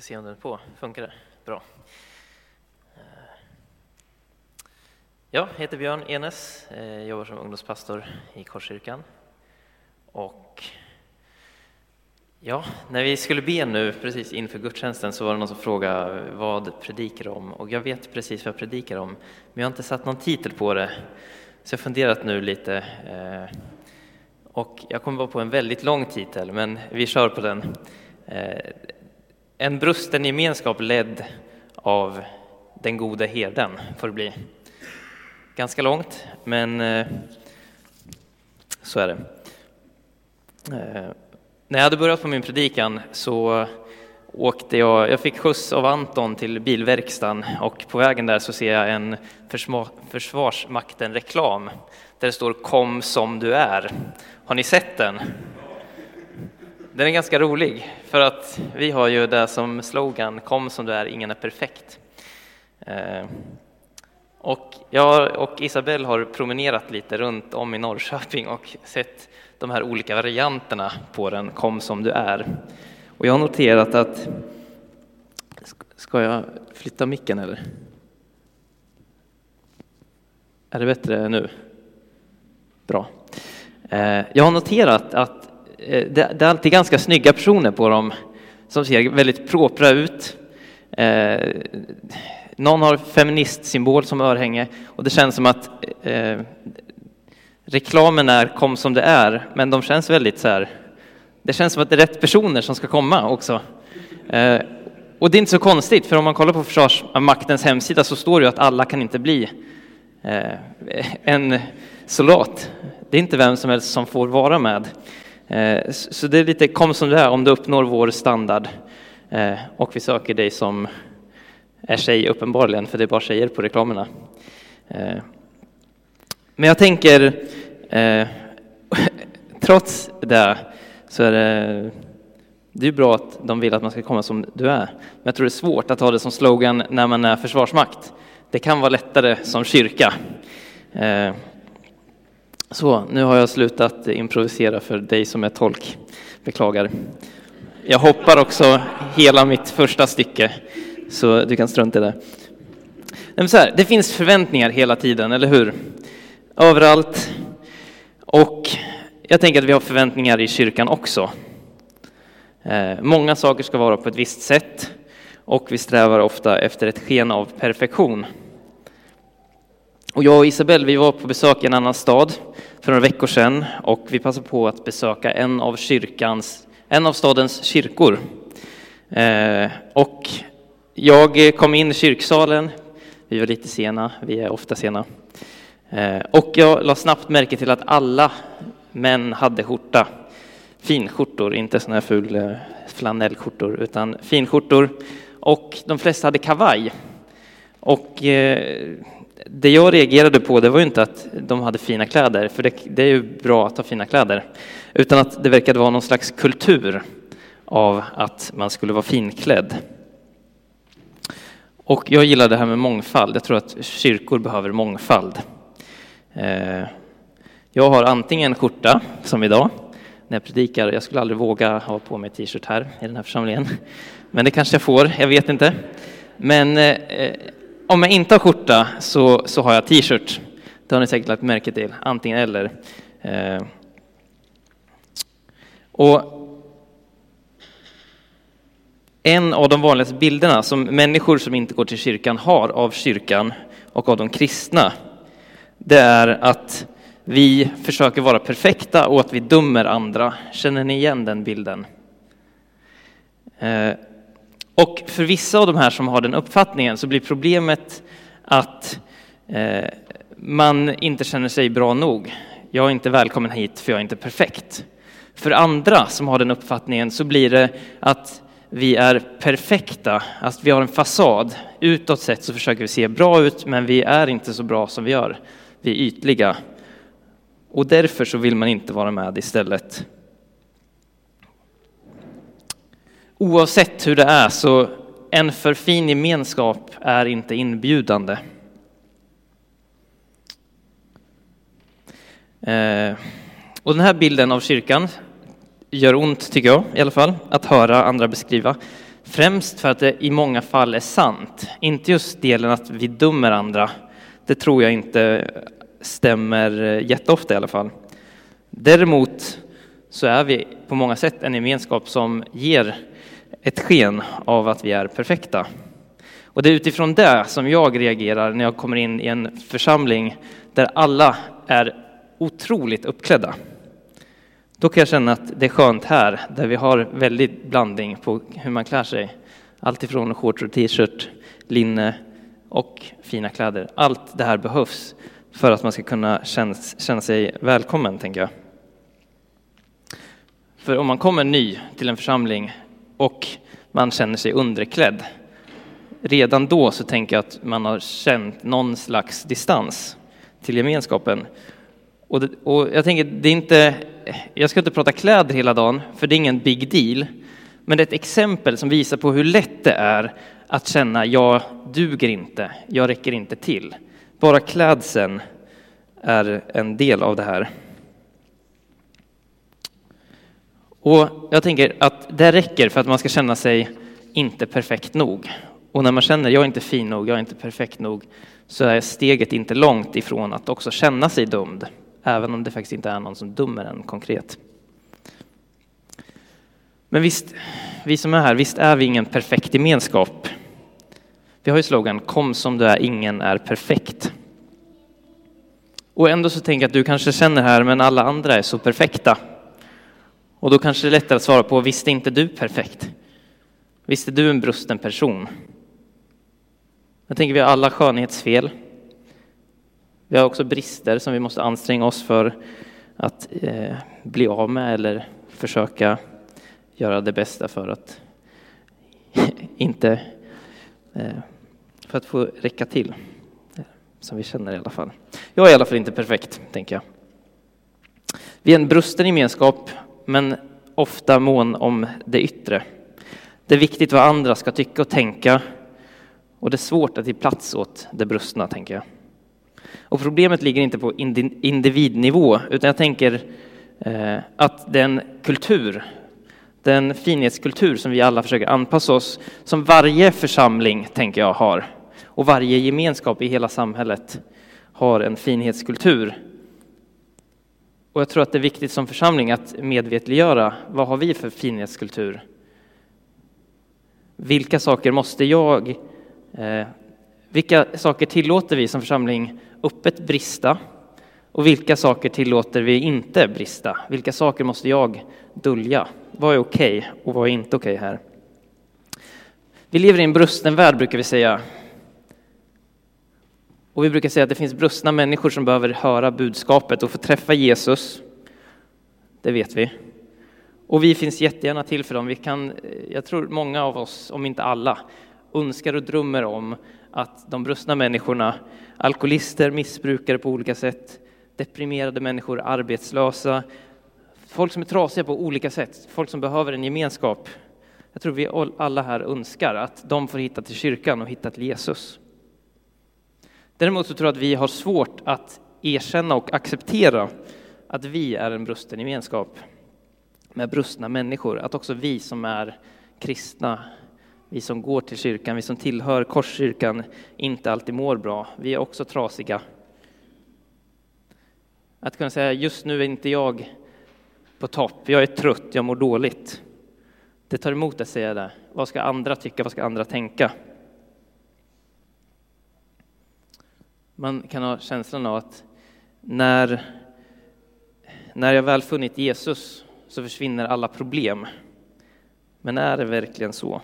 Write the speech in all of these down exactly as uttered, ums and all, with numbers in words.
Ska se om den är på. Funkar det? Bra. Jag heter Björn Enes. Jag jobbar som ungdomspastor i Korskyrkan. Och ja, när vi skulle be nu precis inför gudstjänsten så var det någon som frågade vad predikar om. Och jag vet precis vad jag predikar om. Men jag har inte satt någon titel på det. Så jag har funderat nu lite. Och jag kommer bara på en väldigt lång titel. Men vi kör på den. En brusten gemenskap ledd av den goda herden får det bli. Ganska långt, men eh, så är det. Eh, när jag hade börjat på min predikan så åkte jag, jag fick skjuts av Anton till bilverkstan, och på vägen där så ser jag en försma, försvarsmakten-reklam där det står "Kom som du är". Har ni sett den? Den är ganska rolig, för att vi har ju det som slogan "Kom som du är, ingen är perfekt". Eh, Och jag och Isabelle har promenerat lite runt om i Norrköping och sett de här olika varianterna på den "Kom som du är". Och jag har noterat att... Ska jag flytta micken eller? Är det bättre nu? Bra. Jag har noterat att det är alltid ganska snygga personer på dem som ser väldigt propra ut. Någon har feministsymbol som örhänge, och det känns som att eh, reklamen är "Kom som det är", men de känns väldigt så här. Det känns som att det är rätt personer som ska komma också. Eh, och det är inte så konstigt, för om man kollar på Försvarsmaktens hemsida så står det ju att alla kan inte bli eh, en soldat. Det är inte vem som helst som får vara med. Eh, så det är lite "Kom som det är", om du uppnår vår standard. Eh, och vi söker dig som är tjej, uppenbarligen, för det är bara tjejer på reklamerna. Eh. Men jag tänker, eh, trots det så är det, det är bra att de vill att man ska komma som du är. Men jag tror det är svårt att ha det som slogan när man är försvarsmakt. Det kan vara lättare som kyrka. Eh. Så, nu har jag slutat improvisera för dig som är tolk. Beklagar. Jag hoppar också hela mitt första stycke. Så du kan strunta i det. Men så här, det finns förväntningar hela tiden, eller hur? Överallt. Och jag tänker att vi har förväntningar i kyrkan också. Eh, många saker ska vara på ett visst sätt. Och vi strävar ofta efter ett sken av perfektion. Och jag och Isabelle, vi var på besök i en annan stad för några veckor sedan. Och vi passade på att besöka en av, kyrkans, en av stadens kyrkor. Eh, och... Jag kom in i kyrksalen, vi var lite sena, vi är ofta sena. Och jag la snabbt märke till att alla män hade skjorta. Finskjortor, inte såna här ful flanellskjortor, utan finskjortor. Och de flesta hade kavaj. Och det jag reagerade på, det var ju inte att de hade fina kläder, för det, det är ju bra att ha fina kläder. Utan att det verkade vara någon slags kultur av att man skulle vara finklädd. Och jag gillar det här med mångfald. Jag tror att kyrkor behöver mångfald. Jag har antingen skjorta, som idag, när jag predikar. Jag skulle aldrig våga ha på mig t-shirt här i den här församlingen. Men det kanske jag får, jag vet inte. Men eh, om jag inte har skjorta så, så har jag t-shirt. Det har ni säkert lagt märke till. Antingen eller. Eh. Och... En av de vanligaste bilderna som människor som inte går till kyrkan har av kyrkan och av de kristna, det är att vi försöker vara perfekta och att vi dömer andra. Känner ni igen den bilden? Och för vissa av de här som har den uppfattningen så blir problemet att man inte känner sig bra nog. Jag är inte välkommen hit för jag är inte perfekt. För andra som har den uppfattningen så blir det att vi är perfekta, alltså vi har en fasad. Utåt sett så försöker vi se bra ut, men vi är inte så bra som vi gör. Vi är ytliga. Och därför så vill man inte vara med istället. Oavsett hur det är så en för fin gemenskap är inte inbjudande. Och den här bilden av kyrkan gör ont, tycker jag i alla fall, att höra andra beskriva. Främst för att det i många fall är sant. Inte just delen att vi dömer andra. Det tror jag inte stämmer jätteofta i alla fall. Däremot så är vi på många sätt en gemenskap som ger ett sken av att vi är perfekta. Och det är utifrån det som jag reagerar när jag kommer in i en församling där alla är otroligt uppklädda. Då kan jag känna att det är skönt här, där vi har väldigt blandning på hur man klär sig. Allt ifrån shorts och t-shirt, linne och fina kläder. Allt det här behövs för att man ska kunna känna, känna sig välkommen, tänker jag. För om man kommer ny till en församling och man känner sig underklädd, redan då så tänker jag att man har känt någon slags distans till gemenskapen. Och, det, och jag tänker, det är inte... Jag ska inte prata kläder hela dagen, för det är ingen big deal. Men det är ett exempel som visar på hur lätt det är att känna, jag duger inte, jag räcker inte till. Bara klädseln är en del av det här. Och jag tänker att det räcker för att man ska känna sig inte perfekt nog. Och när man känner, jag är inte fin nog, jag är inte perfekt nog, så är steget inte långt ifrån att också känna sig dömd. Även om det faktiskt inte är någon som dömer en konkret. Men visst, vi som är här, visst är vi ingen perfekt gemenskap. Vi har ju slogan, kom som du är, ingen är perfekt. Och ändå så tänker jag att du kanske känner här, men alla andra är så perfekta. Och då kanske det är lättare att svara på, visst är inte du perfekt? Visst är du en brusten person? Jag tänker vi har alla skönhetsfel. Vi har också brister som vi måste anstränga oss för att eh, bli av med eller försöka göra det bästa för att inte eh, för att få räcka till, som vi känner i alla fall. Jag är i alla fall inte perfekt, tänker jag. Vi är en brusten gemenskap, men ofta mån om det yttre. Det är viktigt vad andra ska tycka och tänka, och det är svårt att ge plats åt det brustna, tänker jag. Och problemet ligger inte på individnivå, utan jag tänker eh, att den kultur, den finhetskultur som vi alla försöker anpassa oss, som varje församling, tänker jag, har. Och varje gemenskap i hela samhället har en finhetskultur. Och jag tror att det är viktigt som församling att medvetliggöra, vad har vi för finhetskultur? Vilka saker måste jag... Eh, Vilka saker tillåter vi som församling öppet brista? Och vilka saker tillåter vi inte brista? Vilka saker måste jag dölja? Vad är okej okay och vad är inte okej okay här? Vi lever i en brusten värld, brukar vi säga. Och vi brukar säga att det finns brustna människor som behöver höra budskapet och få träffa Jesus. Det vet vi. Och vi finns jättegärna till för dem. Vi kan, jag tror många av oss, om inte alla, önskar och drömmer om att de brustna människorna, alkoholister, missbrukare på olika sätt, deprimerade människor, arbetslösa, folk som är trasiga på olika sätt, folk som behöver en gemenskap. Jag tror vi alla här önskar att de får hitta till kyrkan och hitta till Jesus. Däremot så tror jag att vi har svårt att erkänna och acceptera att vi är en brusten gemenskap med brustna människor. Att också vi som är kristna, vi som går till kyrkan, vi som tillhör Korskyrkan, inte alltid mår bra. Vi är också trasiga. Att kunna säga, just nu är inte jag på topp. Jag är trött, jag mår dåligt. Det tar emot att säga det. Vad ska andra tycka, vad ska andra tänka? Man kan ha känslan av att när, när jag väl funnit Jesus så försvinner alla problem. Men är det verkligen så?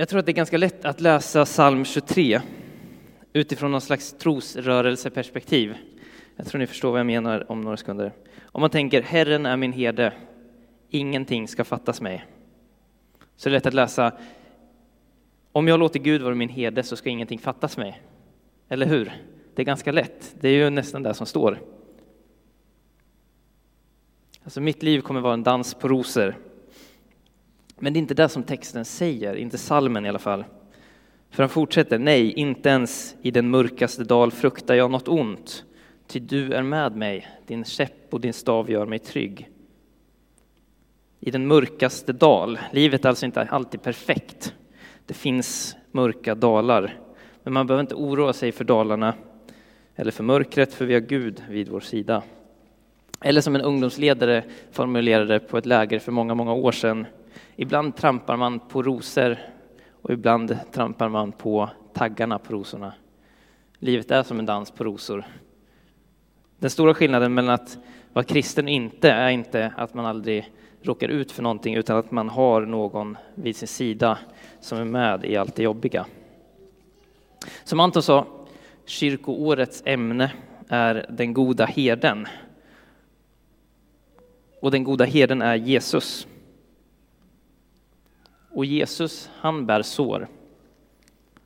Jag tror att det är ganska lätt att läsa Psalm tjugotre utifrån någon slags trosrörelseperspektiv. Jag tror ni förstår vad jag menar om några sekunder. Om man tänker, Herren är min herde, ingenting ska fattas mig. Så det är lätt att läsa, om jag låter Gud vara min herde så ska ingenting fattas mig. Eller hur? Det är ganska lätt. Det är ju nästan det som står. Alltså mitt liv kommer vara en dans på rosor. Men det är inte det som texten säger, inte psalmen i alla fall. För han fortsätter, nej, inte ens i den mörkaste dal fruktar jag något ont. Ty du är med mig, din käpp och din stav gör mig trygg. i den mörkaste dal. Livet är alltså inte alltid perfekt. Det finns mörka dalar. Men man behöver inte oroa sig för dalarna eller för mörkret, för vi har Gud vid vår sida. Eller som en ungdomsledare formulerade på ett läger för många, många år sedan. Ibland trampar man på rosor och ibland trampar man på taggarna på rosorna. Livet är som en dans på rosor. Den stora skillnaden mellan att vara kristen och inte är inte att man aldrig råkar ut för någonting, utan att man har någon vid sin sida som är med i allt det jobbiga. Som Anton sa, kyrkoårets ämne är den goda herden. Och den goda herden är Jesus. Och Jesus, han bär sår.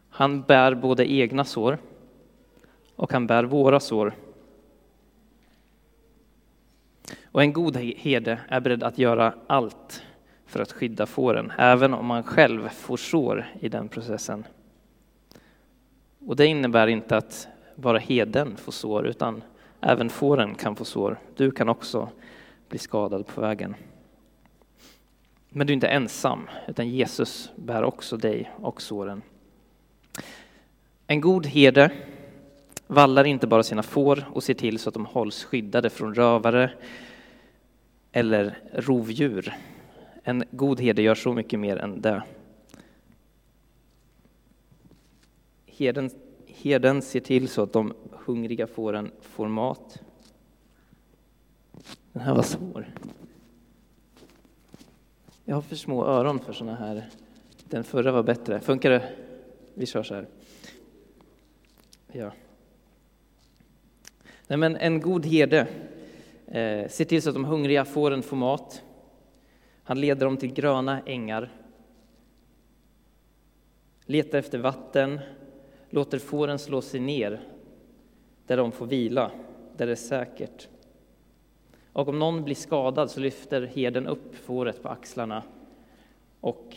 Han bär både egna sår och han bär våra sår. Och en god herde är beredd att göra allt för att skydda fåren, även om man själv får sår i den processen. Och det innebär inte att bara herden får sår, utan även fåren kan få sår. Du kan också bli skadad på vägen. Men du är inte ensam, utan Jesus bär också dig och såren. En god herde vallar inte bara sina får och ser till så att de hålls skyddade från rövare eller rovdjur. En god herde gör så mycket mer än det. Herden, herden ser till så att de hungriga fåren får mat. Den här var svår. Jag har för små öron för såna här. Den förra var bättre. Funkar det? Vi kör så här. Ja. Nej, men en god herde eh, ser till så att de hungriga fåren får mat. Han leder dem till gröna ängar. Letar efter vatten. Låter fåren slå sig ner. Där de får vila. Där det är säkert. Och om någon blir skadad så lyfter herden upp fåret på axlarna och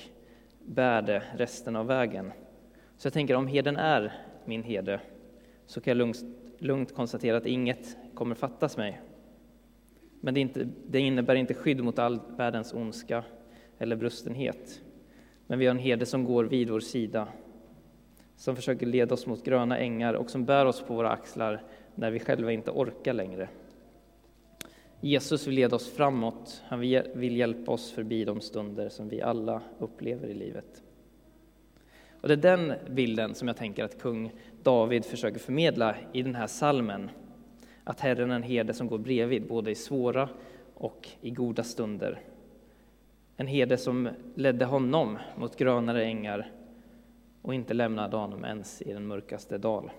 bär det resten av vägen. Så jag tänker, om herden är min herde så kan jag lugnt, lugnt konstatera att inget kommer fattas mig. Men det, inte, det innebär inte skydd mot all världens ondska eller brustenhet. Men vi har en herde som går vid vår sida, som försöker leda oss mot gröna ängar och som bär oss på våra axlar när vi själva inte orkar längre. Jesus vill leda oss framåt. Han vill hjälpa oss förbi de stunder som vi alla upplever i livet. Och det är den bilden som jag tänker att kung David försöker förmedla i den här salmen. Att Herren är en herde som går bredvid både i svåra och i goda stunder. En herde som ledde honom mot grönare ängar och inte lämnade honom ens i den mörkaste dal.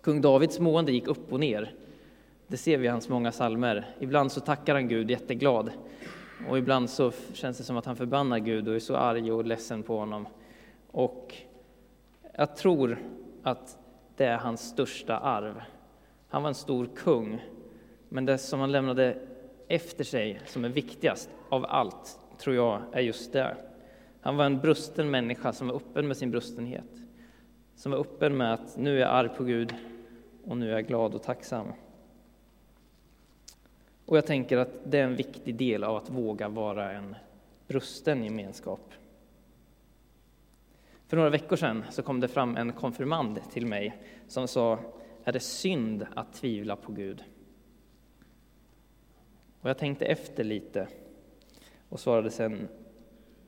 Kung Davids mående gick upp och ner. Det ser vi i hans många salmer. Ibland så tackar han Gud jätteglad. Och ibland så känns det som att han förbannar Gud och är så arg och ledsen på honom. Och jag tror att det är hans största arv. Han var en stor kung. Men det som han lämnade efter sig som är viktigast av allt, tror jag, är just det. Han var en brusten människa som var öppen med sin brustenhet. Som var öppen med att nu är jag arg på Gud och nu är jag glad och tacksam. Och jag tänker att det är en viktig del av att våga vara en brusten gemenskap. För några veckor sedan så kom det fram en konfirmand till mig som sa: är det synd att tvivla på Gud? Och jag tänkte efter lite och svarade sen: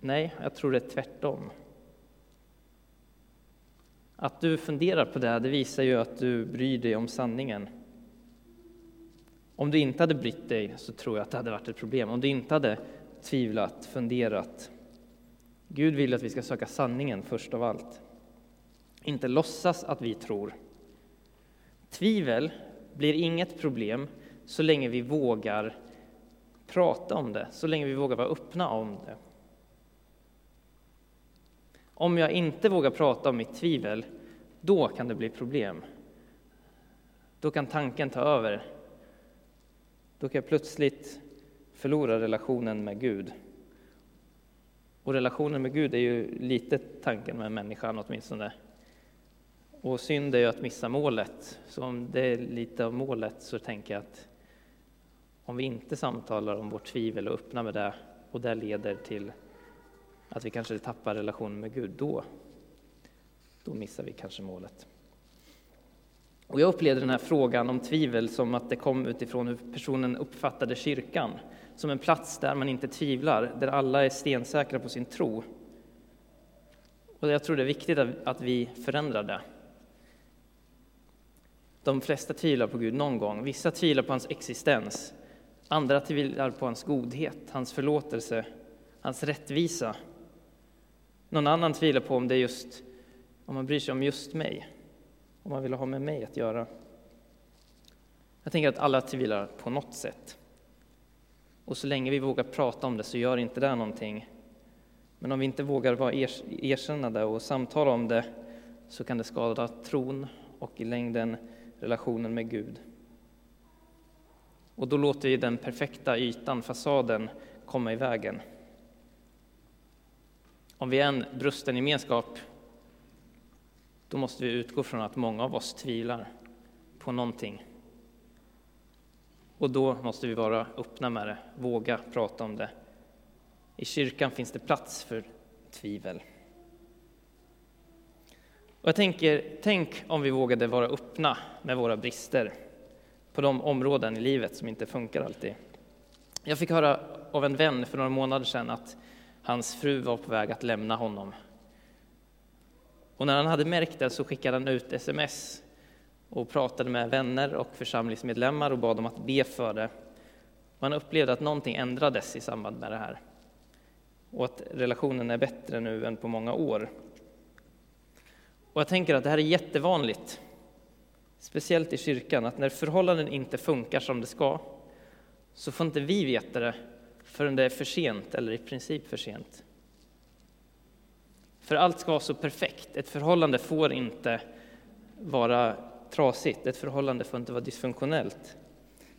nej, jag tror det är tvärtom. Att du funderar på det här, det visar ju att du bryr dig om sanningen. Om du inte hade brytt dig så tror jag att det hade varit ett problem. Om du inte hade tvivlat, funderat. Gud vill att vi ska söka sanningen först av allt. Inte låtsas att vi tror. Tvivel blir inget problem så länge vi vågar prata om det. Så länge vi vågar vara öppna om det. Om jag inte vågar prata om mitt tvivel, då kan det bli problem. Då kan tanken ta över. Då kan jag plötsligt förlora relationen med Gud. Och relationen med Gud är ju lite tanken med människan åtminstone. Och synd är ju att missa målet. Så om det är lite av målet så tänker jag att om vi inte samtalar om vårt tvivel och öppnar med det, och det leder till att vi kanske tappar relationen med Gud, då, då missar vi kanske målet. Och jag upplevde den här frågan om tvivel som att det kom utifrån hur personen uppfattade kyrkan. Som en plats där man inte tvivlar, där alla är stensäkra på sin tro. Och jag tror det är viktigt att vi förändrar det. De flesta tvivlar på Gud någon gång. Vissa tvivlar på hans existens. Andra tvivlar på hans godhet, hans förlåtelse, hans rättvisa. Någon annan tvivlar på om det är just, om man bryr sig om just mig. Om man vill ha med mig att göra. Jag tänker att alla tvivlar på något sätt. Och så länge vi vågar prata om det så gör inte det någonting. Men om vi inte vågar vara erkännande och samtala om det så kan det skada tron och i längden relationen med Gud. Och då låter vi den perfekta ytan, fasaden, komma i vägen. Om vi är en brusten gemenskap, då måste vi utgå från att många av oss tvivlar på någonting. Och då måste vi vara öppna med det, våga prata om det. I kyrkan finns det plats för tvivel. Och jag tänker, tänk om vi vågade vara öppna med våra brister på de områden i livet som inte funkar alltid. Jag fick höra av en vän för några månader sedan att hans fru var på väg att lämna honom. Och när han hade märkt det så skickade han ut sms och pratade med vänner och församlingsmedlemmar och bad dem att be för det. Man upplevde att någonting ändrades i samband med det här. Och att relationen är bättre nu än på många år. Och jag tänker att det här är jättevanligt. Speciellt i kyrkan, att när förhållanden inte funkar som det ska så får inte vi veta det förrän det är för sent eller i princip för sent. För allt ska vara så perfekt. Ett förhållande får inte vara trasigt. Ett förhållande får inte vara dysfunktionellt.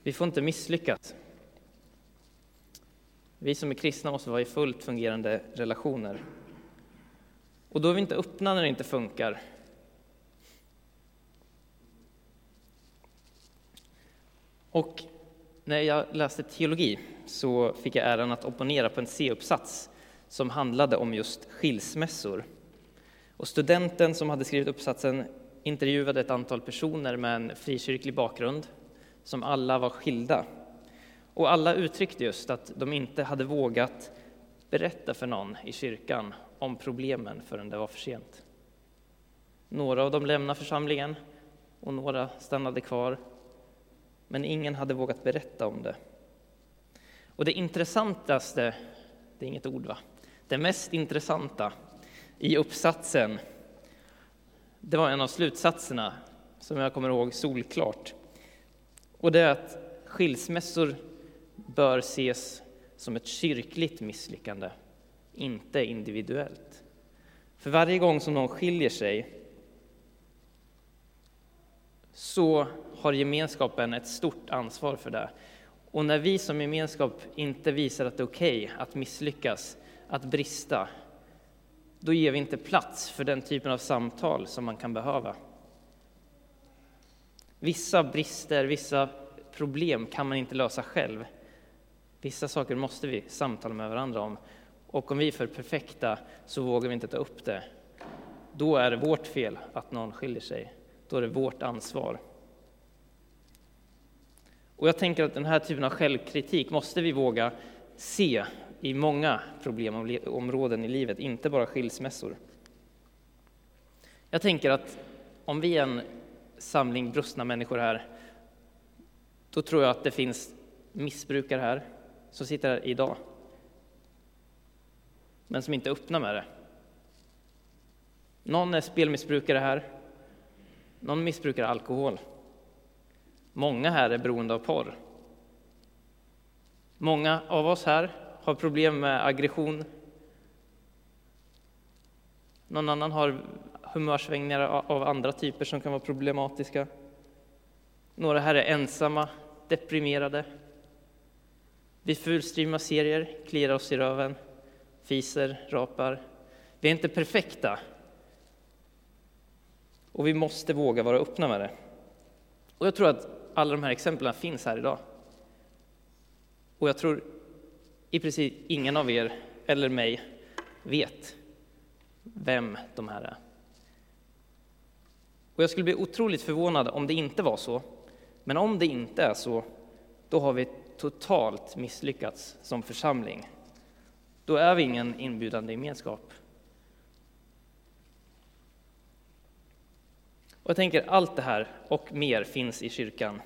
Vi får inte misslyckas. Vi som är kristna måste vara i fullt fungerande relationer. Och då är vi inte öppna när det inte funkar. Och när jag läste teologi så fick jag äran att opponera på en C-uppsats som handlade om just skilsmässor. Och studenten som hade skrivit uppsatsen intervjuade ett antal personer med en frikyrklig bakgrund som alla var skilda. Och alla uttryckte just att de inte hade vågat berätta för någon i kyrkan om problemen förrän det var för sent. Några av dem lämnade församlingen och några stannade kvar. Men ingen hade vågat berätta om det. Och det intressantaste, det är inget ord va? Det mest intressanta i uppsatsen, det var en av slutsatserna som jag kommer ihåg solklart. Och det är att skilsmässor bör ses som ett kyrkligt misslyckande, inte individuellt. För varje gång som någon skiljer sig så har gemenskapen ett stort ansvar för det. Och när vi som gemenskap inte visar att det är okej att misslyckas, att brista, då ger vi inte plats för den typen av samtal som man kan behöva. Vissa brister, vissa problem kan man inte lösa själv. Vissa saker måste vi samtala med varandra om. Och om vi är för perfekta så vågar vi inte ta upp det. Då är det vårt fel att någon skiljer sig. Då är det vårt ansvar. Och jag tänker att den här typen av självkritik måste vi våga se i många problemområden i livet, inte bara skilsmässor. Jag tänker att om vi är en samling brustna människor här, då tror jag att det finns missbrukare här som sitter här idag, men som inte är öppna med det. Någon är spelmissbrukare här, någon missbrukar alkohol. Många här är beroende av porr. Många av oss här har problem med aggression. Någon annan har humörsvängningar av andra typer som kan vara problematiska. Några här är ensamma, deprimerade. Vi fullstreamar serier, klirar oss i röven, fiser, rapar. Vi är inte perfekta. Och vi måste våga vara öppna med det. Och jag tror att alla de här exemplen finns här idag. Och jag tror i princip ingen av er eller mig vet vem de här är. Och jag skulle bli otroligt förvånad om det inte var så. Men om det inte är så, då har vi totalt misslyckats som församling. Då är vi ingen inbjudande gemenskap. Och jag tänker, allt det här och mer finns i kyrkan.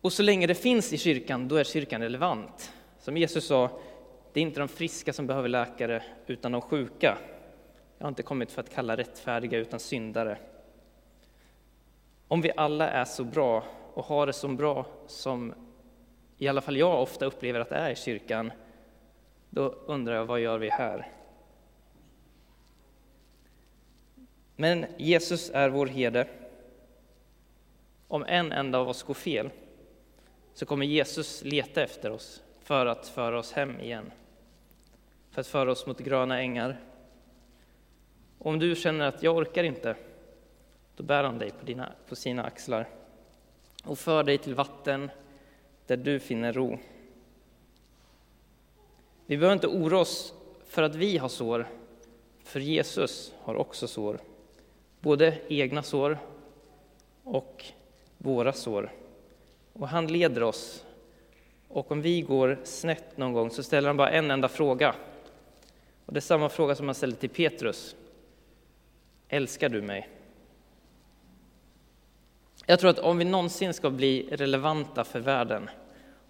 Och så länge det finns i kyrkan, då är kyrkan relevant. Som Jesus sa, det är inte de friska som behöver läkare, utan de sjuka. Jag har inte kommit för att kalla rättfärdiga utan syndare. Om vi alla är så bra och har det så bra som i alla fall jag ofta upplever att det är i kyrkan, då undrar jag, vad gör vi här? Men Jesus är vår herde. Om en enda av oss går fel, så kommer Jesus leta efter oss för att föra oss hem igen. För att föra oss mot gröna ängar. Om du känner att jag orkar inte, då bär han dig på, dina, på sina axlar och för dig till vatten där du finner ro. Vi behöver inte oroa oss för att vi har sår, för Jesus har också sår. Både egna sår och våra sår. Och han leder oss. Och om vi går snett någon gång, så ställer han bara en enda fråga. Och det är samma fråga som han ställde till Petrus. Älskar du mig? Jag tror att om vi någonsin ska bli relevanta för världen,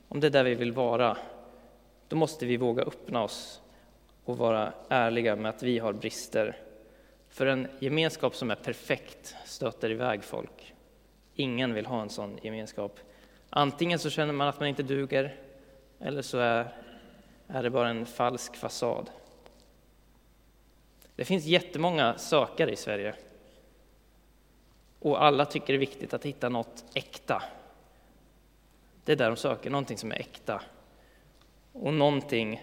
om det är där vi vill vara, då måste vi våga öppna oss och vara ärliga med att vi har brister. För en gemenskap som är perfekt stöter iväg folk. Ingen vill ha en sån gemenskap. Antingen så känner man att man inte duger, eller så är, är det bara en falsk fasad. Det finns jättemånga sökare i Sverige. Och alla tycker det är viktigt att hitta något äkta. Det är där de söker, någonting som är äkta. Och någonting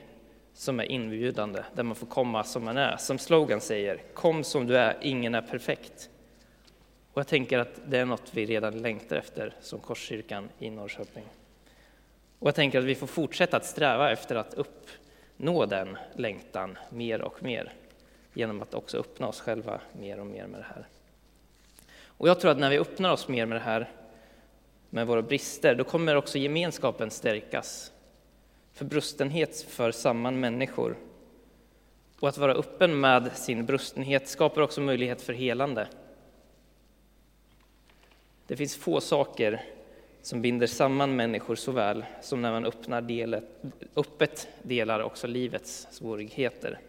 som är inbjudande, där man får komma som man är. Som slogan säger, kom som du är, ingen är perfekt. Och jag tänker att det är något vi redan längtar efter som Korskyrkan i Norrköping. Och jag tänker att vi får fortsätta att sträva efter att uppnå den längtan mer och mer. Genom att också öppna oss själva mer och mer med det här. Och jag tror att när vi öppnar oss mer med det här, med våra brister, då kommer också gemenskapen stärkas. För brustenhet för samman människor. Och att vara öppen med sin brustenhet skapar också möjlighet för helande. Det finns få saker som binder samman människor så väl som när man öppnar delet, öppet delar också livets svårigheter.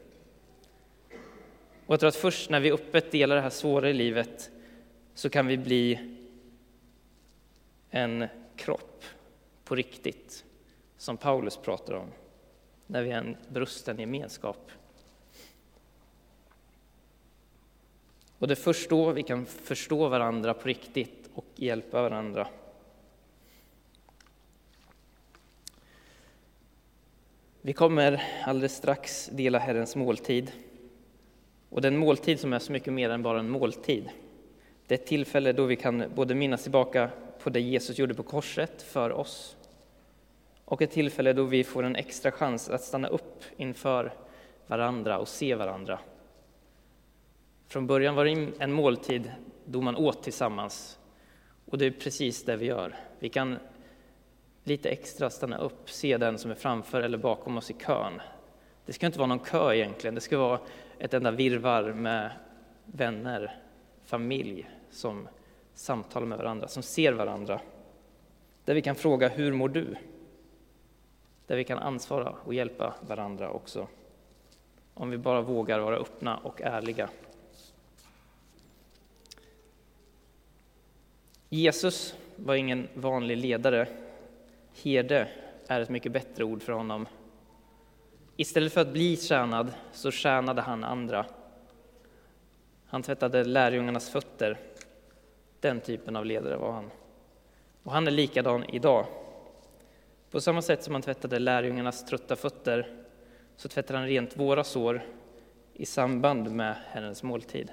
Och jag tror att först när vi öppet delar det här svåra i livet, så kan vi bli en kropp på riktigt, som Paulus pratar om, när vi är en brusten gemenskap. Och det är först då vi kan förstå varandra på riktigt och hjälpa varandra. Vi kommer alldeles strax dela Herrens måltid. Och den måltid som är så mycket mer än bara en måltid. Det är ett tillfälle då vi kan både minnas tillbaka på det Jesus gjorde på korset för oss. Och ett tillfälle då vi får en extra chans att stanna upp inför varandra och se varandra. Från början var det en måltid då man åt tillsammans. Och det är precis det vi gör. Vi kan lite extra stanna upp, se den som är framför eller bakom oss i kön. Det ska inte vara någon kö egentligen. Det ska vara ett enda virvar med vänner, familj som samtalar med varandra, som ser varandra. Där vi kan fråga, hur mår du? Där vi kan ansvara och hjälpa varandra också. Om vi bara vågar vara öppna och ärliga. Jesus var ingen vanlig ledare. Herde är ett mycket bättre ord för honom. Istället för att bli tjänad så tjänade han andra. Han tvättade lärjungarnas fötter. Den typen av ledare var han. Och han är likadan idag. På samma sätt som han tvättade lärjungarnas trötta fötter så tvättar han rent våra sår i samband med Herrens måltid.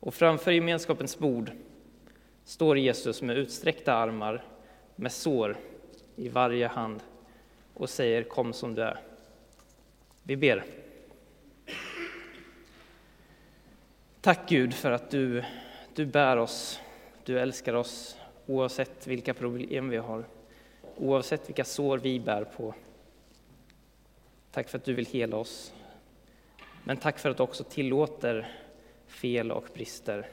Och framför gemenskapens bord står Jesus med utsträckta armar med sår i varje hand. och säger kom som du är. Vi ber. Tack Gud för att du, du bär oss, du älskar oss oavsett vilka problem vi har, oavsett vilka sår vi bär på. Tack för att du vill hela oss, men tack för att du också tillåter fel och brister.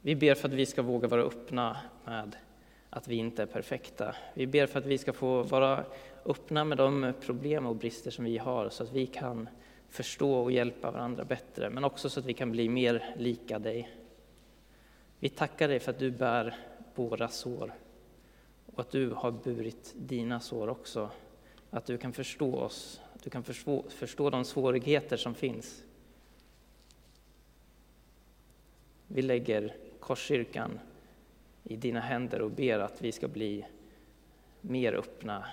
Vi ber för att vi ska våga vara öppna med att vi inte är perfekta. Vi ber för att vi ska få vara öppna med de problem och brister som vi har så att vi kan förstå och hjälpa varandra bättre, men också så att vi kan bli mer lika dig. Vi tackar dig för att du bär våra sår och att du har burit dina sår också. Att du kan förstå oss, att du kan förstå, förstå de svårigheter som finns. Vi lägger Korskyrkan i dina händer och ber att vi ska bli mer öppna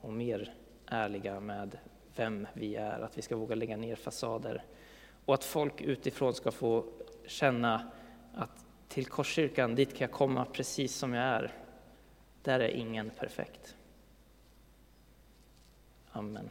och mer ärliga med vem vi är. Att vi ska våga lägga ner fasader. Och att folk utifrån ska få känna att till Korskyrkan, dit kan jag komma precis som jag är. Där är ingen perfekt. Amen.